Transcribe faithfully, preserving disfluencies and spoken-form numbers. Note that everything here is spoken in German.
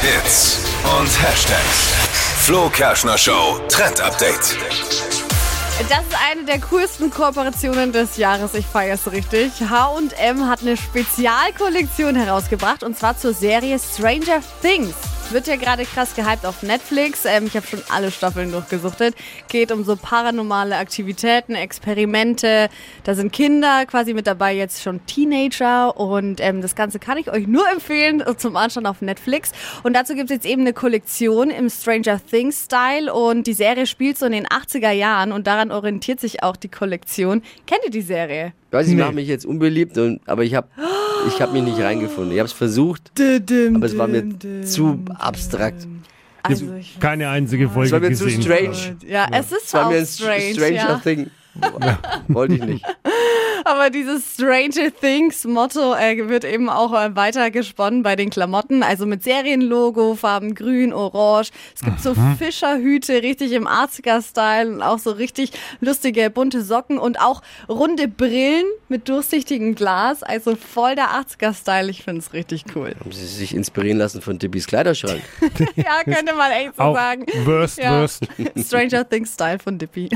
Hits und Hashtags. Flo Kerschner Show Trend Update. Das ist eine der coolsten Kooperationen des Jahres. Ich feiere es richtig. H und M hat eine Spezialkollektion herausgebracht und zwar zur Serie Stranger Things. Wird ja gerade krass gehypt auf Netflix. Ähm, ich habe schon alle Staffeln durchgesuchtet. Geht um so paranormale Aktivitäten, Experimente. Da sind Kinder quasi mit dabei, jetzt schon Teenager. Und ähm, das Ganze kann ich euch nur empfehlen zum Anschauen auf Netflix. Und dazu gibt es jetzt eben eine Kollektion im Stranger Things Style. Und die Serie spielt so in den achtziger Jahren. Und daran orientiert sich auch die Kollektion. Kennt ihr die Serie? Ich weiß, ich nee. mache mich jetzt unbeliebt, und, aber ich habe ich hab mich nicht reingefunden. Ich habe es versucht, dim, dim, aber es war mir dim, zu abstrakt. Also ich keine einzige Folge gesehen. Es war mir gesehen, zu strange. Ja, ja, es ist zwar strange. Stranger ja. Thing. Ja. Wollte ich nicht. Aber dieses Stranger Things Motto äh, wird eben auch äh, weiter gesponnen bei den Klamotten. Also mit Serienlogo, Farben grün, orange. Es gibt so Fischerhüte, richtig im achtziger-Style und auch so richtig lustige bunte Socken und auch runde Brillen mit durchsichtigem Glas. Also voll der achtziger-Style. Ich finde es richtig cool. Haben Sie sich inspirieren lassen von Dippys Kleiderschrank? Ja, könnte man echt so auch sagen. Worst, ja. worst. Stranger Things Style von Dippy.